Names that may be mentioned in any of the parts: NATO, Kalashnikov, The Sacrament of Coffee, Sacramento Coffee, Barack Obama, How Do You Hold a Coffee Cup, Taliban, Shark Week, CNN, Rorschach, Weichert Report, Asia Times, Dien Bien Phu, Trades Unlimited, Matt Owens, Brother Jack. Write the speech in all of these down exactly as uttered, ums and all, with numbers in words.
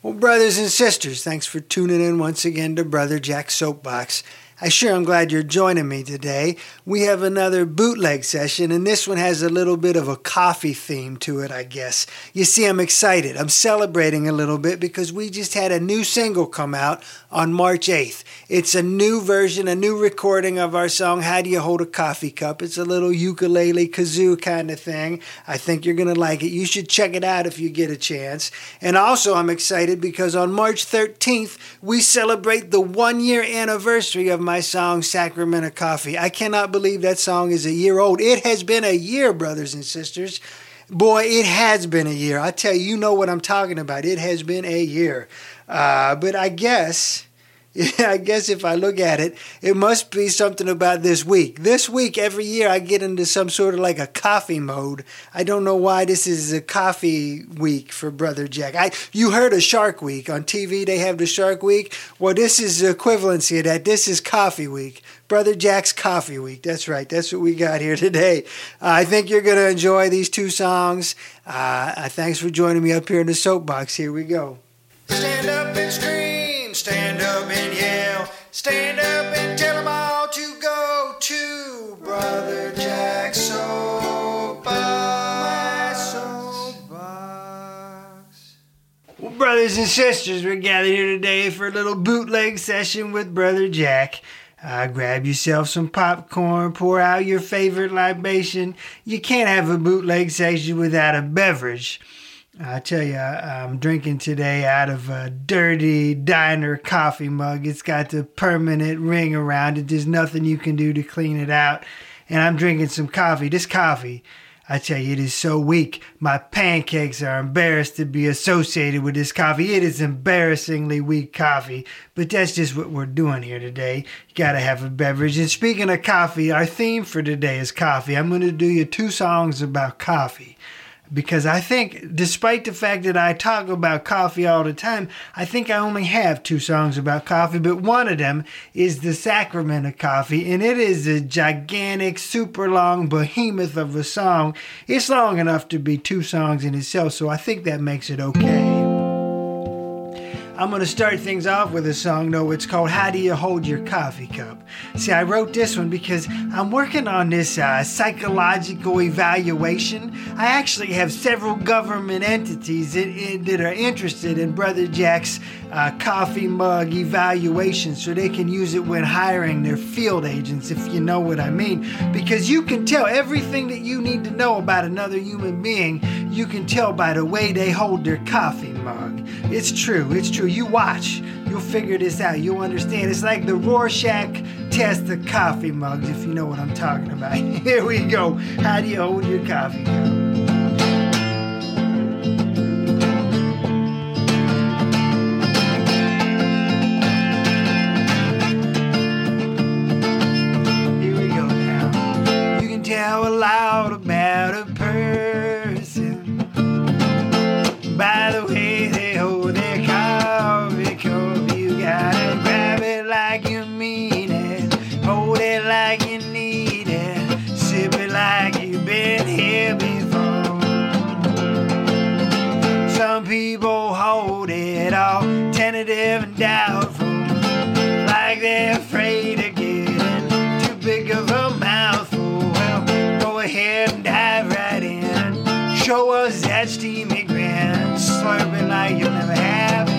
Well, brothers and sisters, thanks for tuning in once again to Brother Jack's Soapbox. I sure am glad you're joining me today. We have another bootleg session, and this one has a little bit of a coffee theme to it, I guess. You see, I'm excited. I'm celebrating a little bit because we just had a new single come out on March eighth. It's a new version, a new recording of our song, How Do You Hold a Coffee Cup? It's a little ukulele kazoo kind of thing. I think you're going to like it. You should check it out if you get a chance. And also, I'm excited because on March thirteenth, we celebrate the one-year anniversary of my song, Sacramento Coffee. I cannot believe that song is a year old. It has been a year, brothers and sisters. Boy, it has been a year. I tell you, you know what I'm talking about. It has been a year. Uh, but I guess... Yeah, I guess if I look at it, it must be something about this week. This week, every year, I get into some sort of like a coffee mode. I don't know why this is a coffee week for Brother Jack. I You heard of Shark Week. On T V, they have the Shark Week. Well, this is the equivalency of that. This is Coffee Week. Brother Jack's Coffee Week. That's right. That's what we got here today. Uh, I think you're going to enjoy these two songs. Uh, thanks for joining me up here in the soapbox. Here we go. Stand up and scream. Stand up and stand up and tell them all to go to Brother Jack's Soapbox. Soapbox. Well, brothers and sisters, we're gathered here today for a little bootleg session with Brother Jack. Uh, grab yourself some popcorn, pour out your favorite libation. You can't have a bootleg session without a beverage. I tell you, I'm drinking today out of a dirty diner coffee mug. It's got the permanent ring around it. There's nothing you can do to clean it out. And I'm drinking some coffee. This coffee, I tell you, it is so weak. My pancakes are embarrassed to be associated with this coffee. It is embarrassingly weak coffee. But that's just what we're doing here today. You got to have a beverage. And speaking of coffee, our theme for today is coffee. I'm going to do you two songs about coffee. Because I think, despite the fact that I talk about coffee all the time, I think I only have two songs about coffee, but one of them is The Sacrament of Coffee, and it is a gigantic, super long behemoth of a song. It's long enough to be two songs in itself, so I think that makes it okay. I'm going to start things off with a song, though. It's called How Do You Hold Your Coffee Cup? See, I wrote this one because I'm working on this uh, psychological evaluation. I actually have several government entities that, in, that are interested in Brother Jack's uh, coffee mug evaluation so they can use it when hiring their field agents, if you know what I mean. Because you can tell everything that you need to know about another human being. You can tell by the way they hold their coffee mug. It's true. It's true. You watch. You'll figure this out. You'll understand. It's like the Rorschach test of coffee mugs, if you know what I'm talking about. Here we go. How do you hold your coffee cup? Here we go now. You can tell a lot about a person by the way they hold their coffee cup. You gotta grab it like you mean it, hold it like you need it, sip it like you've been here before. Some people hold it all tentative and doubtful, like they're afraid of getting too big of a mouthful. Well, go ahead and dive right in. Show us that steamy grin. Slurping like you'll never have it again.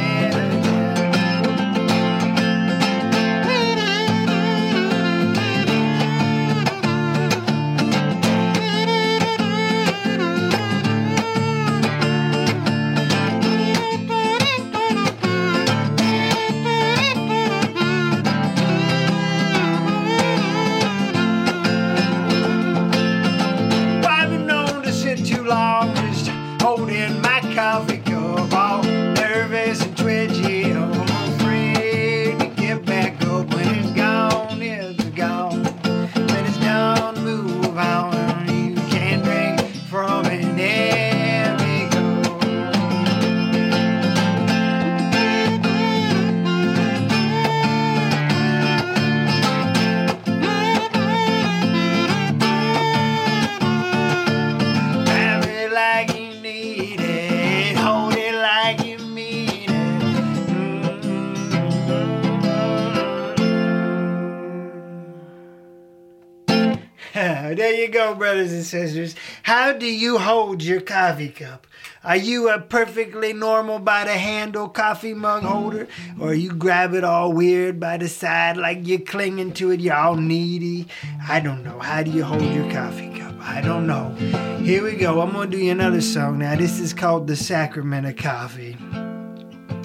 Uh, there you go, brothers and sisters. How do you hold your coffee cup? Are you a perfectly normal by the handle coffee mug holder? Or you grab it all weird by the side like you're clinging to it, you're all needy? I don't know. How do you hold your coffee cup? I don't know. Here we go. I'm going to do you another song now. This is called The Sacrament of Coffee.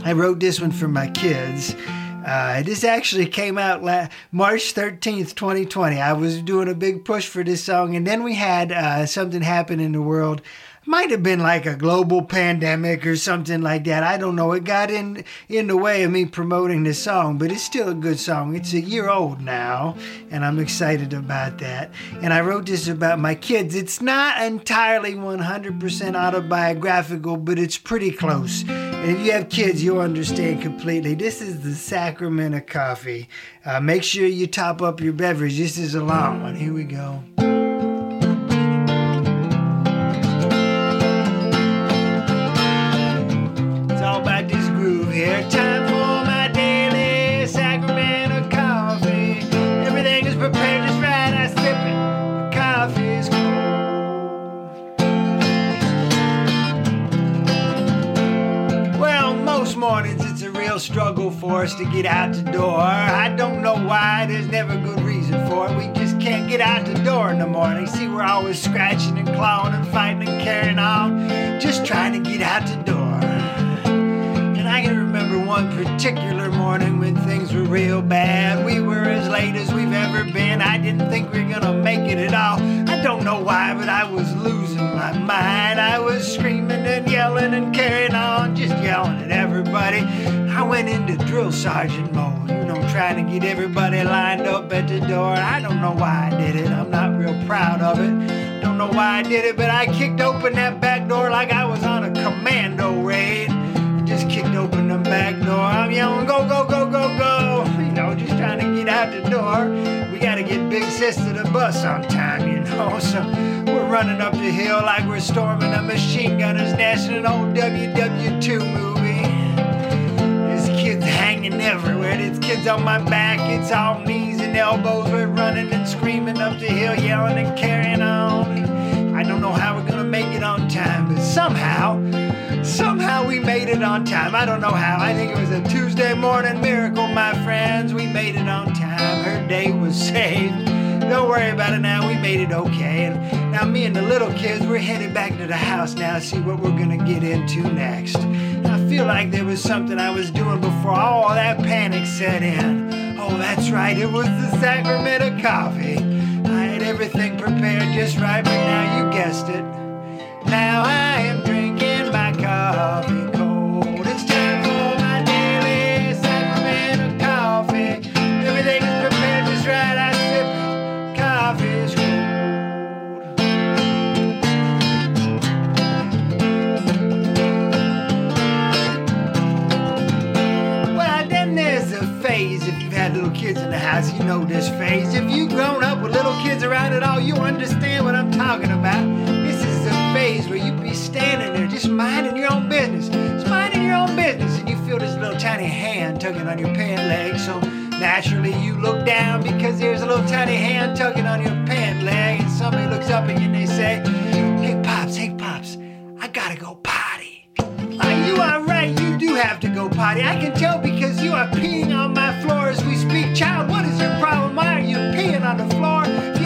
I wrote this one for my kids. Uh, this actually came out la- March thirteenth, twenty twenty. I was doing a big push for this song, and then we had uh, something happen in the world. Might have been like a global pandemic or something like that. I don't know. It got in in the way of me promoting this song, but it's still a good song. It's a year old now, and I'm excited about that. And I wrote this about my kids. It's not entirely one hundred percent autobiographical, but it's pretty close. And if you have kids, you'll understand completely. This is The Sacrament of Coffee. Uh, make sure you top up your beverage. This is a long one. Here we go. Here, time for my daily sacrament of coffee. Everything is prepared just right. I sip it. The coffee's cold. Well, most mornings it's a real struggle for us to get out the door. I don't know why. There's never good reason for it. We just can't get out the door in the morning. See, we're always scratching and clawing and fighting and carrying on, just trying to get out the door. I can remember one particular morning when things were real bad. We were as late as we've ever been. I didn't think we were gonna make it at all. I don't know why, but I was losing my mind. I was screaming and yelling and carrying on, just yelling at everybody. I went into drill sergeant mode, you know, trying to get everybody lined up at the door. I don't know why I did it. I'm not real proud of it. Don't know why I did it, but I kicked open that back door like I was on a commando raid. Just kicked open the back door. I'm yelling, go, go, go, go, go. You know, just trying to get out the door. We got to get Big Sis to the bus on time, you know. So we're running up the hill like we're storming a machine gunner's national old W W two movie. There's kids hanging everywhere. There's kids on my back. It's all knees and elbows. We're running and screaming up the hill, yelling and carrying on. I don't know how we're going to make it on time, but somehow, somehow we made it on time. I don't know how. I think it was a Tuesday morning miracle, my friends. We made it on time. Her day was saved. Don't worry about it now. We made it okay. And now me and the little kids, we're headed back to the house now, see what we're going to get into next. And I feel like there was something I was doing before all that panic set in. Oh, that's right. It was the sacrament of coffee. I had everything prepared just right, but now you guessed it. Now I am drinking my coffee cold. It's time for my daily sacrament of coffee. Everything is prepared just right. I sip coffee's cold. Well, then there's a phase. If you've had little kids in the house, you know this phase. If you've grown up with little kids around at all, you understand what I'm talking about. This is the phase where you be standing there just minding your own business. Just minding your own business. And you feel this little tiny hand tugging on your pant leg. So naturally you look down because there's a little tiny hand tugging on your pant leg. And somebody looks up at you and they say, hey, Pops, hey, Pops, I gotta go potty. Like, you are right, you do have to go potty. I can tell because you are peeing on my floor as we speak. Child, what is your problem? Why are you peeing on the floor?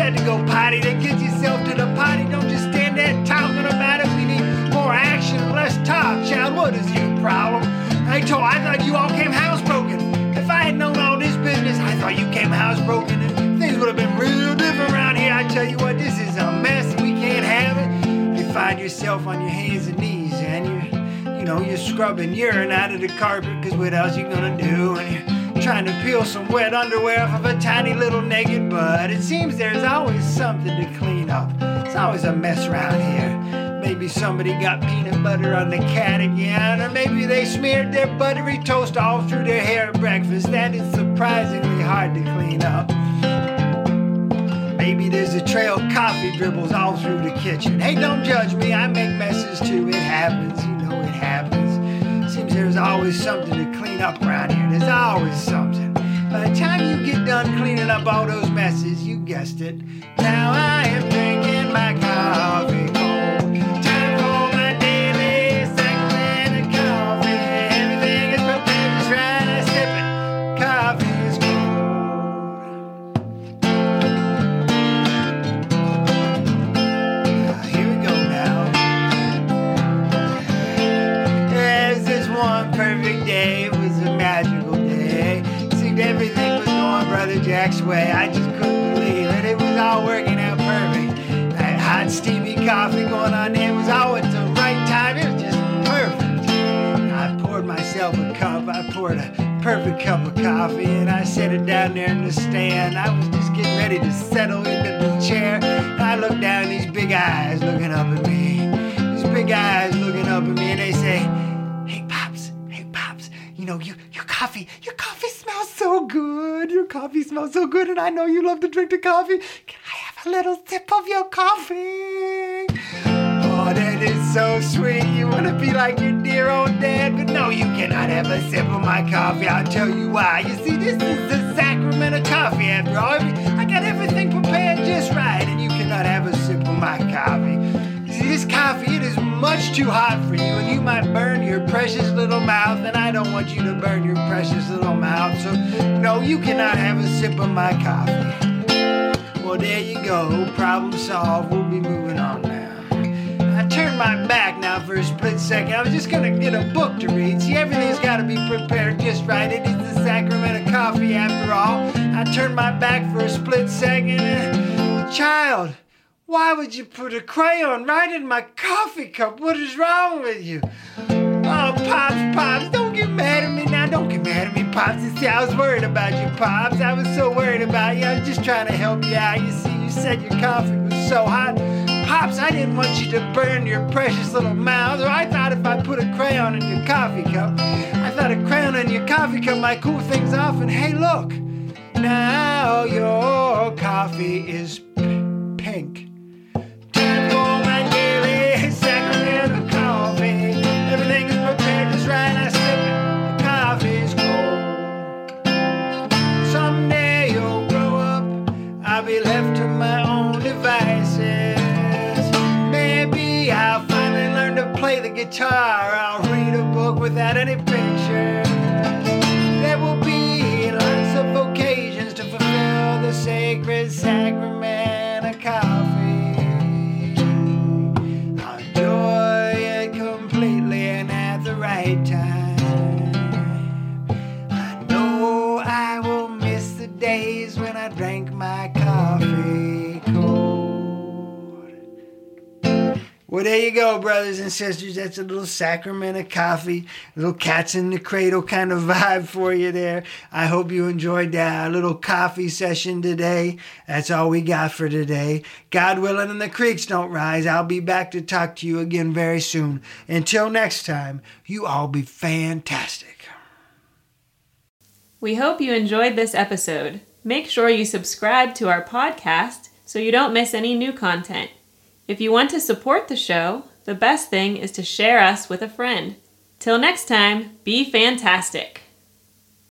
To go potty, then get yourself to the potty. Don't just stand there talking about it. We need more action, less talk. Child, what is your problem? I told, I thought you all came housebroken. If I had known all this business, I thought you came housebroken, and things would have been real different around here. I tell you what, this is a mess. We can't have it. You find yourself on your hands and knees, and you, you know, you're scrubbing urine out of the carpet, because what else you gonna do? And you trying to peel some wet underwear off of a tiny little naked butt. It seems there's always something to clean up. It's always a mess around here. Maybe somebody got peanut butter on the cat again, or maybe they smeared their buttery toast all through their hair at breakfast. That is surprisingly hard to clean up. Maybe there's a trail of coffee dribbles all through the kitchen. Hey, don't judge me. I make messes too. It happens. You know it happens. Seems there's always something to clean up around here. There's always something. By the time you get done cleaning up all those messes, you guessed it, now I am drinking my coffee cold. Time for my daily Sacramento coffee. Everything is prepared, just right and sip it. Coffee is cold. Here we go now. There's this one perfect day, it was a magical day. Everything was going Brother Jack's way. I just couldn't believe it. It was all working out perfect. That hot, steamy coffee going on there was all at the right time. It was just perfect. I poured myself a cup. I poured a perfect cup of coffee, and I set it down there in the stand. I was just getting ready to settle into the chair, and I looked down, and these big eyes looking up at me. These big eyes looking up at me, and they say, "Hey, Pops, hey, Pops, you know, you, your coffee, your coffee smells so good. Your coffee smells so good, and I know you love to drink the coffee. Can I have a little sip of your coffee?" Oh, that is so sweet. You want to be like your dear old dad, but no, you cannot have a sip of my coffee. I'll tell you why. You see, this is the sacrament of coffee, after all. I got everything prepared just right, and you cannot have a sip of my coffee. You see, this coffee, it is much too hot for you, and you might burn your precious little mouth, and I don't want you to burn your precious little mouth, so no, you cannot have a sip of my coffee. Well, there you go, problem solved, we'll be moving on now. I turned my back now for a split second, I was just gonna get a book to read. See, everything's gotta be prepared just right, it is the sacrament of coffee after all. I turned my back for a split second, and child, why would you put a crayon right in my coffee cup? What is wrong with you? Oh, Pops, Pops, don't get mad at me now. Don't get mad at me, Pops. You see, I was worried about you, Pops. I was so worried about you. I was just trying to help you out. You see, you said your coffee was so hot. Pops, I didn't want you to burn your precious little mouth. Or I thought if I put a crayon in your coffee cup, I thought a crayon in your coffee cup might cool things off. And hey, look, now your coffee is pink. I'll be left to my own devices. Maybe I'll finally learn to play the guitar. I'll read a book without any pictures. There will be lots of occasions to fulfill the sacred sacrament of coffee. I'll enjoy it completely and at the right time. I know I will miss the days when I drank my coffee cold. Well, there you go, brothers and sisters. That's a little sacrament of coffee, a little cats in the cradle kind of vibe for you there. I hope you enjoyed that little coffee session today. That's all we got for today. God willing and the creeks don't rise, I'll be back to talk to you again very soon. Until next time, you all be fantastic. We hope you enjoyed this episode. Make sure you subscribe to our podcast so you don't miss any new content. If you want to support the show, the best thing is to share us with a friend. Till next time, be fantastic.